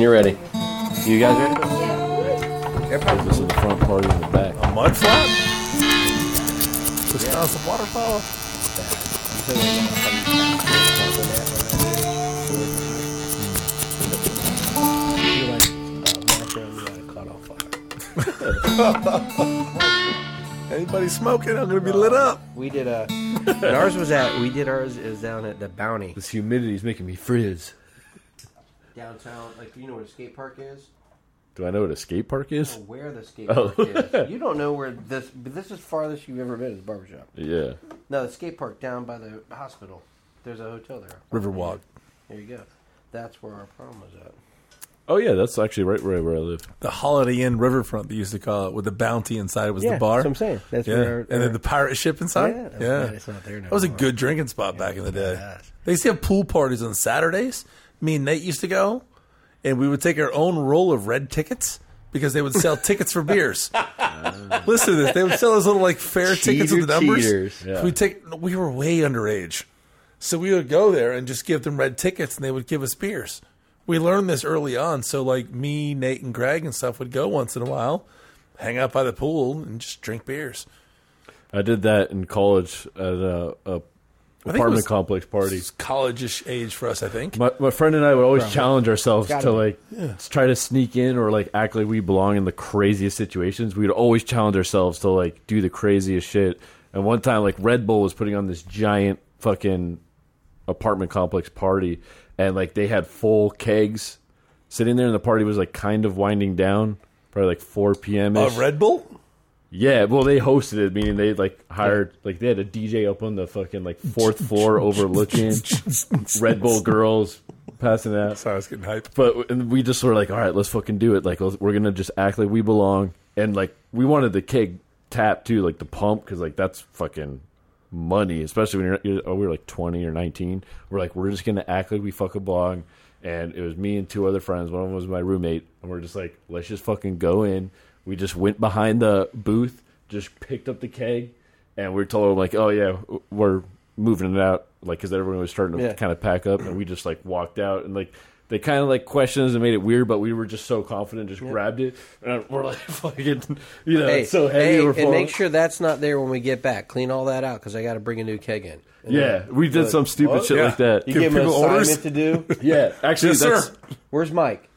You're ready. You guys ready? Yeah. Everybody. This is the front party in the back. A mud flap? Wisconsin waterfall? You like macaroni that caught on fire. Anybody smoking? I'm gonna be lit up. We did a. Ours was at. We did ours is down at the Bounty. This humidity is making me frizz. Downtown, like, do you know what a skate park is? Do I know what a skate park is? I don't know where the skate park is. You don't know where this, but this is farthest you've ever been is a barbershop. Yeah. No, the skate park down by the hospital. There's a hotel there. Riverwalk. There you go. That's where our prom was at. Oh, yeah, that's actually right where I live. The Holiday Inn Riverfront, they used to call it, with the Bounty inside was the bar. That's what I'm saying. That's where our, and then the pirate ship inside? Yeah. That's It's not there anymore. That was a good drinking spot back in the day. Gosh. They used to have pool parties on Saturdays. Me and Nate used to go, and we would take our own roll of red tickets because they would sell tickets for beers. Listen to this. They would sell us little, like, fair tickets with the numbers. Yeah. We were way underage. So we would go there and just give them red tickets, and they would give us beers. We learned this early on. So, like, me, Nate, and Greg and stuff would go once in a while, hang out by the pool, and just drink beers. I did that in college at a apartment complex party. College-ish age for us, I think. My friend and I would always challenge ourselves to try to sneak in or like act like we belong in the craziest situations. We'd always challenge ourselves to like do the craziest shit. And one time, like Red Bull was putting on this giant fucking apartment complex party, and like they had full kegs sitting there, and the party was like kind of winding down, probably like 4 p.m. ish. Red Bull. Yeah, well, they hosted it, meaning they, like, hired, like, they had a DJ up on the fucking, like, 4th floor overlooking Red Bull girls passing out. Sorry, I was getting hyped. But and we just were like, all right, let's fucking do it. Like, we're going to just act like we belong. And, like, we wanted the keg tap, too, like, the pump, because, like, that's fucking money, especially when we were, like, 20 or 19. We're like, we're just going to act like we fucking belong. And it was me and 2 other friends. One of them was my roommate. And we're just like, let's just fucking go in. We just went behind the booth, just picked up the keg, and we told them, like, oh, yeah, we're moving it out, like, because everyone was starting to kind of pack up, and we just, like, walked out, and, like, they kind of, like, questioned us and made it weird, but we were just so confident, just grabbed it, and we're like, fucking, you know, it's so heavy. Hey, and make sure that's not there when we get back. Clean all that out, because I got to bring a new keg in. And we did some stupid shit like that. You gave them an assignment to do? Actually, sir. Where's Mike?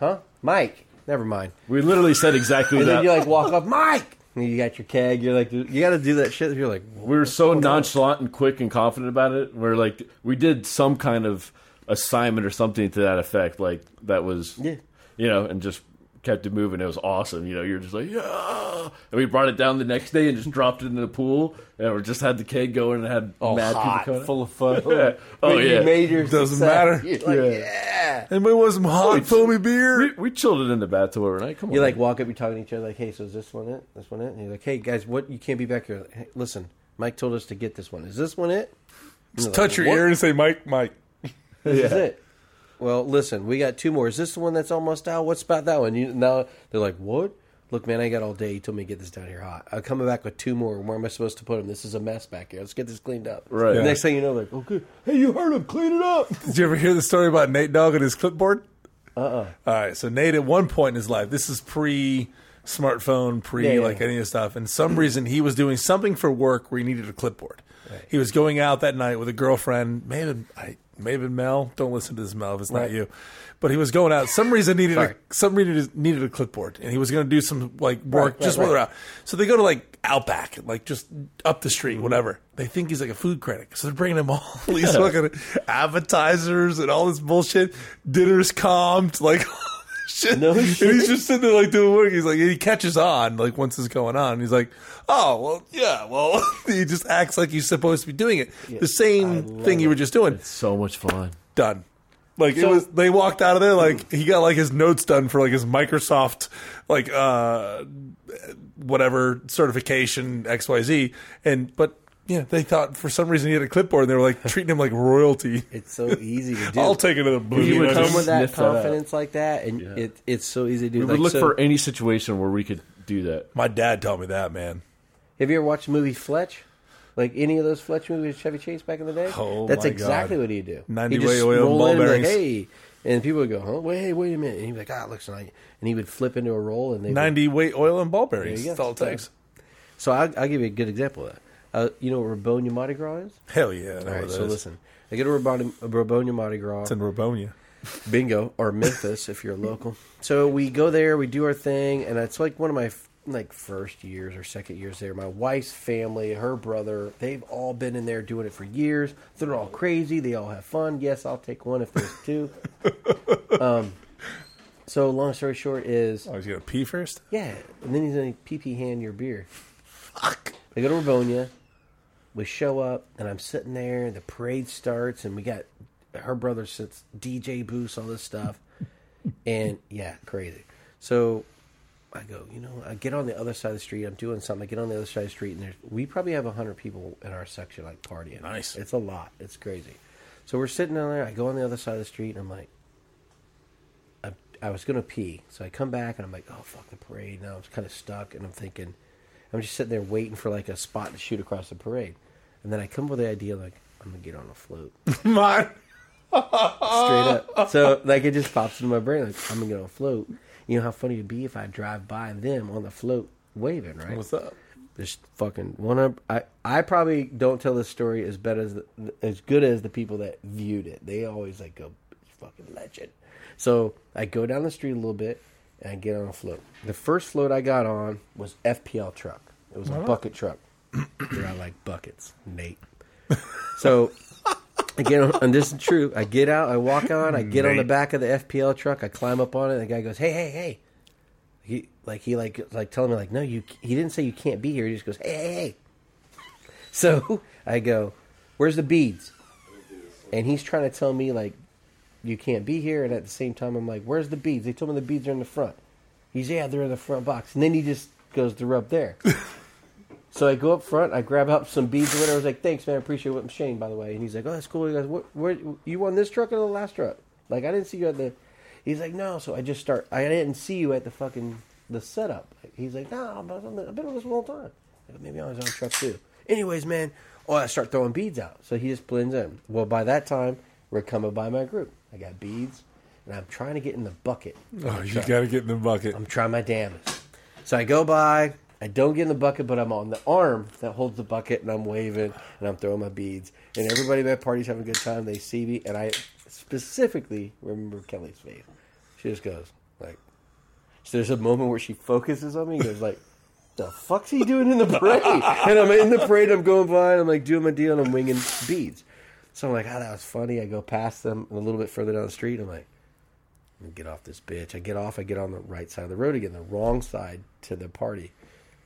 Huh? Mike. Never mind. We literally said exactly and that. And then you like walk up, Mike. And you got your keg. You're like, you got to do that shit. You're like, we were so nonchalant and quick and confident about it. We're like, we did some kind of assignment or something to that effect. Like that was, you know, and just kept it moving. It was awesome. You know, you're just like, yeah. And we brought it down the next day and just dropped it in the pool. And we just had the keg going and had mad hot, people coming. Full of fun. Major doesn't matter. You're like, And we want some hot foamy beer. We chilled it in the bathtub overnight. Come on. You like walk up, you're talking to each other like, hey, so is this one it? This one it? And you're like, hey guys, what? You can't be back here. Like, hey, listen, Mike told us to get this one. Is this one it? Just like, touch your ear and say, Mike. This is it. Well, listen, we got 2 more. Is this the one that's almost out? What's about that one? Now they're like, what? Look, man, I got all day. You told me to get this down here hot. I'm coming back with 2 more. Where am I supposed to put them? This is a mess back here. Let's get this cleaned up. Right. Yeah. Next thing you know, like, okay, hey, you heard him. Clean it up. Did you ever hear the story about Nate Dogg and his clipboard? All right. So Nate, at one point in his life, this is pre-smartphone, any of this stuff. And some reason he was doing something for work where he needed a clipboard. Right. He was going out that night with a girlfriend. Maybe Mel. Don't listen to this, Mel, if it's not you. But he was going out. Some reason needed a clipboard, and he was going to do some like work while they're out. So they go to like Outback, like just up the street, whatever. They think he's like a food critic, so they're bringing him all these fucking appetizers and all this bullshit. Dinner's comped, like shit. No shit. And he's just sitting there like doing work. He's like, and he catches on like once it's going on. And he's like, oh well, yeah, well, he just acts like he's supposed to be doing it. Yeah, the same thing you were just doing. It's so much fun. Done. Like so, it was. They walked out of there like he got like his notes done for like his Microsoft like whatever certification XYZ. And but yeah, they thought for some reason he had a clipboard, and they were like treating him like royalty. It's so easy to do. I'll take it to the blue. You would come with that confidence like that, and it's so easy to do. We would look for any situation where we could do that. My dad taught me that, man. Have you ever watched the movie Fletch? Like any of those Fletch movies with Chevy Chase back in the day? Oh, that's exactly what he'd do. 90 way oil and ball bearings. Like, hey, And people would go, huh? Wait a minute. And he'd be like, ah, it looks nice. And he would flip into a roll. And 90 weight oil and ballberries. That's all it takes. So I'll give you a good example of that. You know what Rabonia Mardi Gras is? Hell yeah. All right, so listen. They go to Rabonia Mardi Gras. It's in Rabonia. Bingo. Or Memphis, if you're local. So we go there. We do our thing. And it's like one of my first years or second years there. My wife's family, her brother, they've all been in there doing it for years. They're all crazy. They all have fun. Yes, I'll take one if there's two. So long story short is... Oh, he's going to pee first? Yeah. And then he's going to pee-pee hand your beer. Fuck. They go to Rabonia. We show up, and I'm sitting there, and the parade starts, and we got... Her brother sits DJ booths, all this stuff. And, yeah, crazy. So... I go, you know, I get on the other side of the street. I'm doing something. I get on the other side of the street, and we probably have 100 people in our section, like, partying. Nice. It's a lot. It's crazy. So we're sitting down there. I go on the other side of the street, and I'm like, I was going to pee. So I come back, and I'm like, oh, fuck the parade. Now I'm kind of stuck, and I'm thinking, I'm just sitting there waiting for, like, a spot to shoot across the parade. And then I come up with the idea, like, I'm going to get on a float. My. Straight up. So, like, it just pops into my brain. Like, I'm going to get on a float. You know how funny it'd be if I drive by them on the float waving, right? What's up? There's fucking one of... I probably don't tell this story as good as the people that viewed it. They always like go, fucking legend. So I go down the street a little bit, and I get on a float. The first float I got on was FPL truck. It was a bucket truck. I like buckets, Nate. So... Again, and this is true. I get out, I walk on, I get on the back of the FPL truck, I climb up on it, and the guy goes, "Hey!" He telling me like, "No, he didn't say you can't be here." He just goes, "Hey!" So I go, "Where's the beads?" And he's trying to tell me like, "You can't be here," and at the same time, I'm like, "Where's the beads?" They told me the beads are in the front. He's they're in the front box, and then he just goes to rub there. So I go up front, I grab out some beads or whatever. I was like, thanks, man, I appreciate what I'm Shane, by the way. And he's like, oh, that's cool. He goes, where, you on this truck or the last truck? Like, I didn't see you at the... He's like, no. So I just start... I didn't see you at the setup. He's like, no, I've been on this a long time. Like, maybe I was on the truck too. Anyways, man, I start throwing beads out. So he just blends in. Well, by that time, we're coming by my group. I got beads, and I'm trying to get in the bucket. Oh, you got to get in the bucket. I'm trying my damnedest. So I go by... I don't get in the bucket, but I'm on the arm that holds the bucket, and I'm waving, and I'm throwing my beads. And everybody at my party's having a good time. They see me, and I specifically remember Kelly's face. She just goes, like... So there's a moment where she focuses on me and goes, like, the fuck's he doing in the parade? And I'm in the parade, I'm going by, and I'm, like, doing my deal, and I'm winging beads. So I'm like, oh, that was funny. I go past them a little bit further down the street, and I'm like... get off this bitch. I get off, I get on the right side of the road again, the wrong side to the party.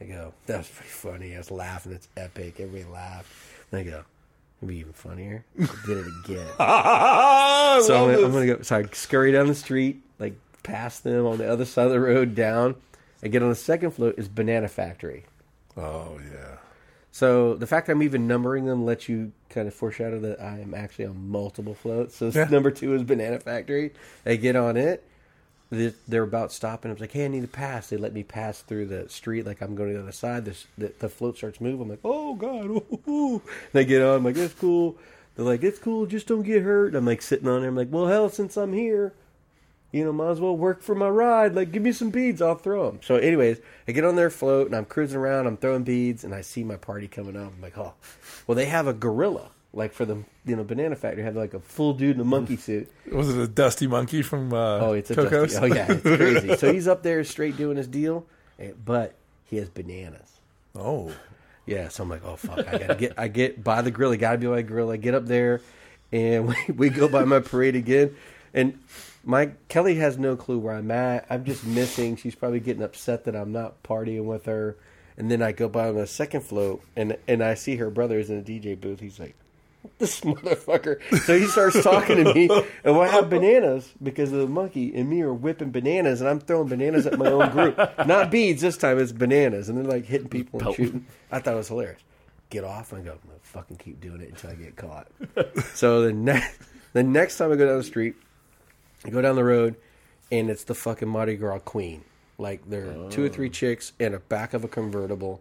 I go, that was pretty funny. I was laughing. It's epic. Everybody laughed. And I go, it'd be even funnier. I did it again. So I'm going to go. So I scurry down the street, like past them on the other side of the road down. I get on the second float is Banana Factory. Oh, yeah. So the fact I'm even numbering them lets you kind of foreshadow that I am actually on multiple floats. So number two is Banana Factory. I get on it. They're about stopping. I was like, hey, I need to pass. They let me pass through the street like I'm going to the other side. The float starts moving. I'm like, oh, God. Ooh. They get on. I'm like, it's cool. They're like, it's cool. Just don't get hurt. And I'm like sitting on there. I'm like, well, hell, since I'm here, you know, might as well work for my ride. Like, give me some beads. I'll throw them. So anyways, I get on their float, and I'm cruising around. I'm throwing beads, and I see my party coming up. I'm like, oh. Well, they have a gorilla. Like for the Banana Factory, had like a full dude in a monkey suit. Was it a dusty monkey from Coco's? Dusty, oh yeah, it's crazy. So he's up there straight doing his deal, but he has bananas. Oh, yeah. So I'm like, oh fuck, I get by the grill. I gotta be by the grill. I get up there, and we go by my parade again, and Kelly has no clue where I'm at. I'm just missing. She's probably getting upset that I'm not partying with her. And then I go by on the second float, and I see her brother is in a DJ booth. He's like, this motherfucker. So he starts talking to me, and I have bananas because of the monkey, and me are whipping bananas, and I'm throwing bananas at my own group. Not beads this time, it's bananas, and they're like hitting people and shooting. I thought it was hilarious. Get off and go, I'm gonna fucking keep doing it until I get caught. So the next time I go down the street, I go down the road, and it's the fucking Mardi Gras Queen. Like there are two or three chicks in the back of a convertible,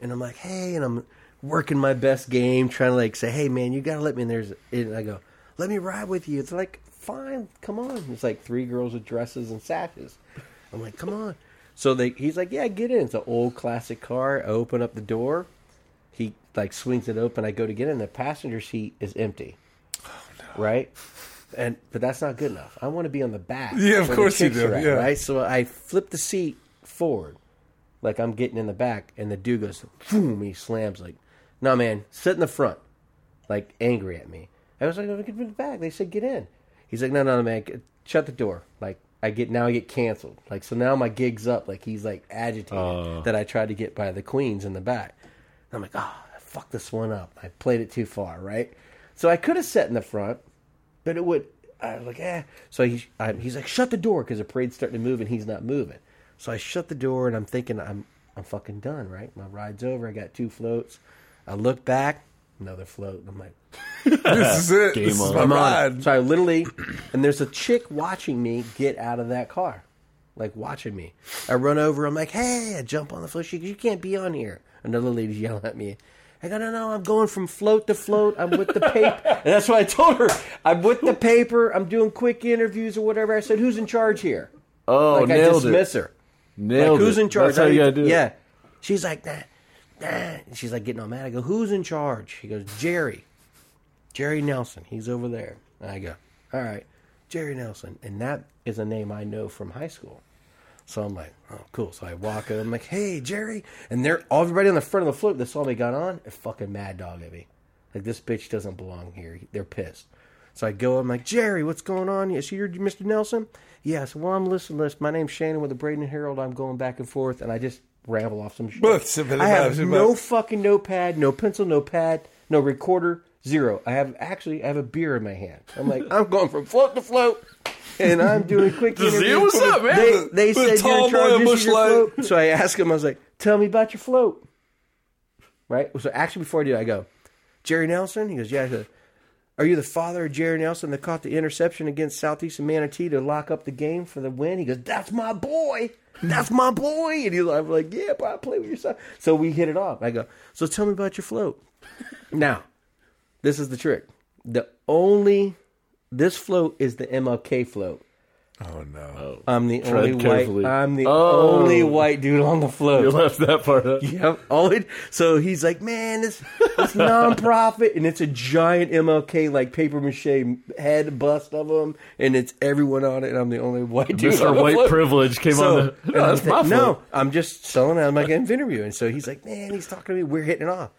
and I'm like, hey, and I'm working my best game, trying to like say, hey man, you gotta let me in there. And I go, let me ride with you. It's like, fine, come on. It's like three girls with dresses and sashes. I'm like, come on. So he's like, yeah, get in. It's an old classic car. I open up the door. He like swings it open. I go to get in. The passenger seat is empty. Oh, no. Right? But that's not good enough. I want to be on the back. Yeah, of course you do. Yeah. Right? So I flip the seat forward. Like I'm getting in the back. And the dude goes, boom, he slams like, no, man, sit in the front. Like angry at me. I was like, oh, get in the back. They said, get in. He's like, no, man, shut the door. Like, I get canceled. Like, so now my gig's up. Like, he's like agitated that I tried to get by the queens in the back. And I'm like, I fucked this one up. I played it too far, right? So I could have sat in the front, but it would. I was like, eh. So he's like, shut the door because the parade's starting to move and he's not moving. So I shut the door and I'm thinking I'm fucking done, right? My ride's over. I got two floats. I look back, another float. And I'm like, this is it. Game on. I'm on. So I literally, and there's a chick watching me get out of that car, like watching me. I run over. I'm like, hey, I jump on the float. She goes, you can't be on here. Another lady's yelling at me. I go, no, I'm going from float to float. I'm with the paper. And that's what I told her. I'm with the paper. I'm doing quick interviews or whatever. I said, who's in charge here? Oh, like, nailed it. I dismiss her. Nailed it. Who's in charge? That's how you got to do it. Yeah. She's like, nah. And she's like getting all mad. I go, who's in charge? He goes, Jerry Nelson. He's over there. And I go, all right, Jerry Nelson. And that is a name I know from high school. So I'm like, oh, cool. So I walk in. I'm like, hey, Jerry. And everybody on the front of the float that saw me got on, they're fucking mad dog at me. Like, this bitch doesn't belong here. They're pissed. So I go, I'm like, Jerry, what's going on? Is you Mr. Nelson? Yeah, so well, I'm listening to this. My name's Shannon with the Braden Herald. I'm going back and forth, and I just ramble off some shit. I have no fucking notepad, no pencil, no pad, no recorder. Zero. I have a beer in my hand. I'm like, I'm going from float to float, and I'm doing quick interviews. What's up, man? They said you're in charge. This is your float. So I asked him. I was like, tell me about your float. Right? So actually, before I do, I go, Jerry Nelson? He goes, yeah. I said, are you the father of Jerry Nelson that caught the interception against Southeastern Manatee to lock up the game for the win? He goes, that's my boy. That's my boy. And I'm like, yeah, but I play with your son. So we hit it off. I go, so tell me about your float. Now, this is the trick. This float is the MLK float. Oh, no. I'm the only white dude on the float. You left that part up. Yep. So he's like, man, this nonprofit. And it's a giant MLK, like, papier-mâché head bust of them. And it's everyone on it. And I'm the only white dude on the white float. Privilege came on the... No, that's my float. No, I'm just selling out. I'm like an interview. And so he's like, man, he's talking to me. We're hitting it off.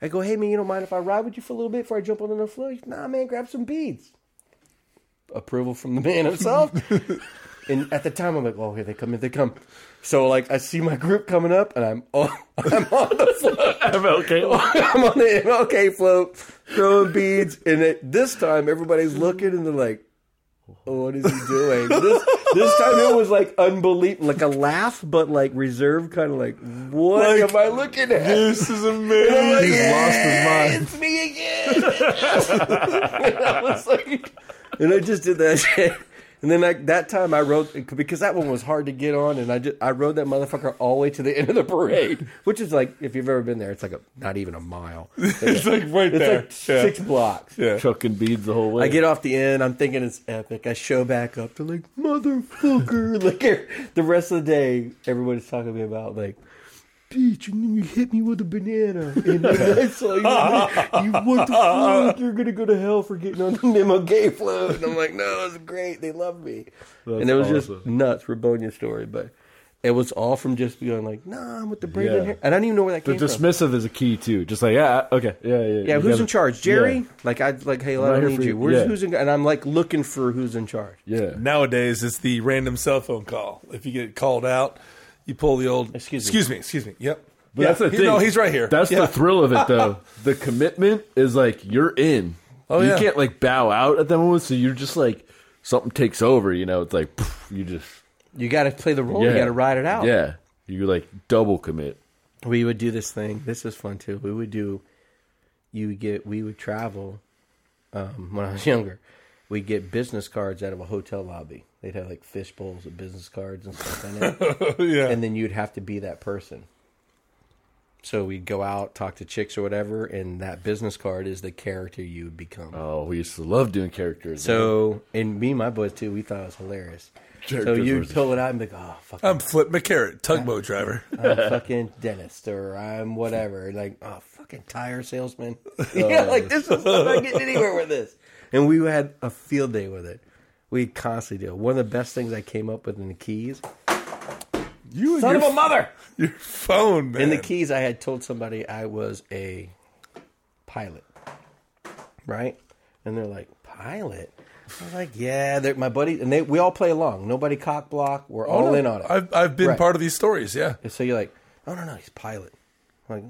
I go, hey, man, you don't mind if I ride with you for a little bit before I jump on the floor? Goes, nah, man, grab some beads. Approval from the man himself. And at the time, I'm like, oh, here they come, So, like, I see my group coming up, and I'm on the float. I'm on the MLK float, throwing beads. And this time, everybody's looking, and they're like, oh, what is he doing? This time it was like unbelievable, like a laugh, but like reserved, kind of like, what am I looking at? This is amazing. I'm like, lost his mind. It's me again. And I was like, and I just did that shit. And then that time I rode, because that one was hard to get on, and I rode that motherfucker all the way to the end of the parade, which is like, if you've ever been there, it's like not even a mile. It's like right there. It's like 6 blocks. Yeah. Chucking beads the whole way. I get off the end. I'm thinking it's epic. I show back up. They're like, motherfucker. Like, the rest of the day, everybody's talking to me about, like, Peach, and then you hit me with a banana. And then I saw you what the fuck? You're going to go to hell for getting on the MLK float. And I'm like, no, it's great. They love me. That's and it was awesome. Just nuts, Rabonian story. But it was all from just being like, nah, I'm with the Braden here. And I don't even know where that came from. The dismissive is a key, too. Just like, yeah, okay. Yeah. Yeah, who's in charge? Jerry? Yeah. Hey, I need you. Who's in, and I'm like looking for who's in charge. Yeah. Nowadays, it's the random cell phone call. If you get called out, you pull the old, excuse me. Yep. But that's the thing. No, he's right here. That's the thrill of it, though. The commitment is like, you're in. Oh, you can't like bow out at that moment. So you're just like, something takes over, you know? It's like, poof, you got to play the role. Yeah. You got to ride it out. Yeah. You like double commit. We would do this thing. This is fun, too. We would travel when I was younger. We'd get business cards out of a hotel lobby. They'd have like fish bowls of business cards and stuff in it. Yeah. And then you'd have to be that person. So we'd go out, talk to chicks or whatever, and that business card is the character you would become. Oh, we used to love doing characters. So, man. And me and my boys, too, we thought it was hilarious. Characters so you'd pull it out and be like, oh, fuck. I'm Flip McCarrot, tugboat driver. I'm fucking dentist, or I'm whatever. Like, oh, fucking tire salesman. Yeah, like, this is not getting anywhere with this. And we had a field day with it. We constantly do. One of the best things I came up with in the Keys... You son of a mother! Your phone, man. In the Keys, I had told somebody I was a pilot, right? And they're like, pilot? I was like, yeah, my buddy, and we all play along. Nobody cock block. We're all in on it. I've been part of these stories, yeah. And so you're like, oh, no, he's pilot. I'm like,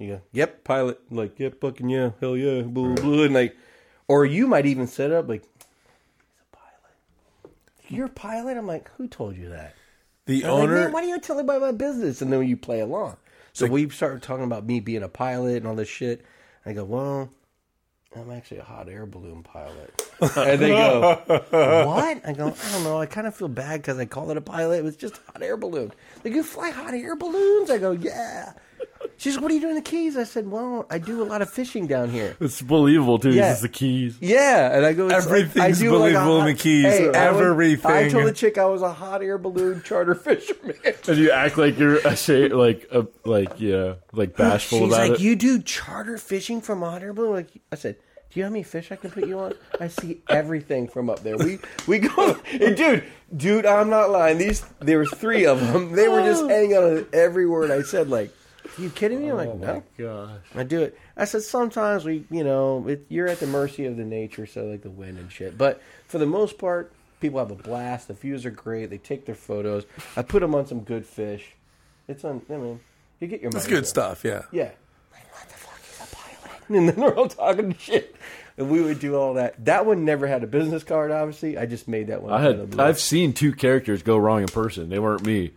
you go, yep, pilot. I'm like, yep, fucking yeah, hell yeah, blah, blah, blah. And like, or you might even set up like, he's a pilot. You're a pilot? I'm like, who told you that? The owner. Like, man, why do you tell me about my business? And then you play along. So we started talking about me being a pilot and all this shit. I go, well, I'm actually a hot air balloon pilot. And they go, what? I go, I don't know. I kind of feel bad because I called it a pilot. It was just a hot air balloon. They go, you fly hot air balloons? I go, yeah. She's like, what are you doing in the Keys? I said, well, I do a lot of fishing down here. It's believable, too. Yeah. It's the Keys. Yeah. And I go, everything's like, believable in the Keys. Hey, everything. I told the chick I was a hot air balloon charter fisherman. And you act like you're like bashful about it. She's like, you do charter fishing from a hot air balloon? Like, I said, do you know how many fish I can put you on? I see everything from up there. We go, and dude, I'm not lying. There were three of them. They were just hanging on every word I said, like, are you kidding me? I'm like, no. Oh, my gosh. I do it. I said, sometimes you're at the mercy of the nature, so like the wind and shit. But for the most part, people have a blast. The views are great. They take their photos. I put them on some good fish. You get your money. It's good stuff, yeah. Yeah. Like, what the fuck is a pilot? And then they're all talking shit. And we would do all that. That one never had a business card, obviously. I just made that one. I've seen two characters go wrong in person. They weren't me.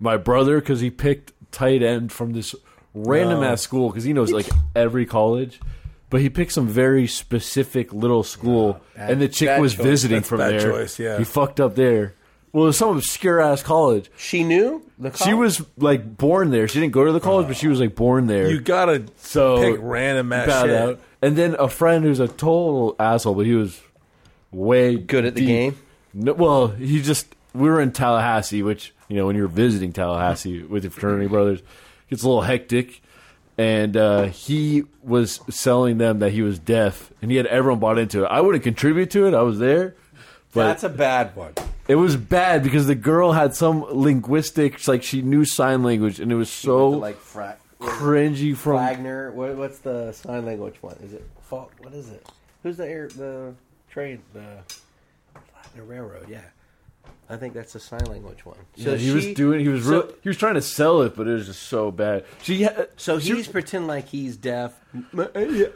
My brother, because he picked tight end from this random-ass school, because he knows, like, every college. But he picked some very specific little school, and the chick was visiting from there. Choice, yeah. He fucked up there. Well, it was some obscure-ass college. She knew the college? She was, like, born there. She didn't go to the college, but she was, like, born there. You got to pick random-ass shit. Out. And then a friend who's a total asshole, but he was way good at the game? No, well, he just... We were in Tallahassee, which... You know, when you're visiting Tallahassee with your fraternity brothers, it gets a little hectic. And he was selling them that he was deaf, and he had everyone bought into it. I wouldn't contribute to it. I was there. But that's a bad one. It was bad because the girl had some linguistics, like she knew sign language, and it was so cringy from... Wagner. What's the sign language one? Is it Fault? What is it? Who's the train? The railroad, yeah. I think that's the sign language one. So yeah, he was trying to sell it, but it was just so bad. He's pretend like he's deaf. She's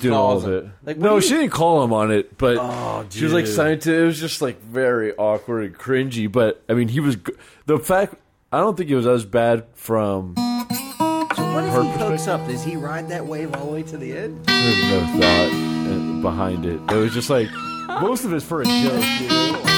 doing all of it. Like, she didn't call him on it, but she was like signed to. It was just like very awkward and cringy. But I mean, I don't think it was as bad from. So what if he hooks up? Does he ride that wave all the way to the end? There's no thought behind it. It was just like most of it's for a joke. Dude.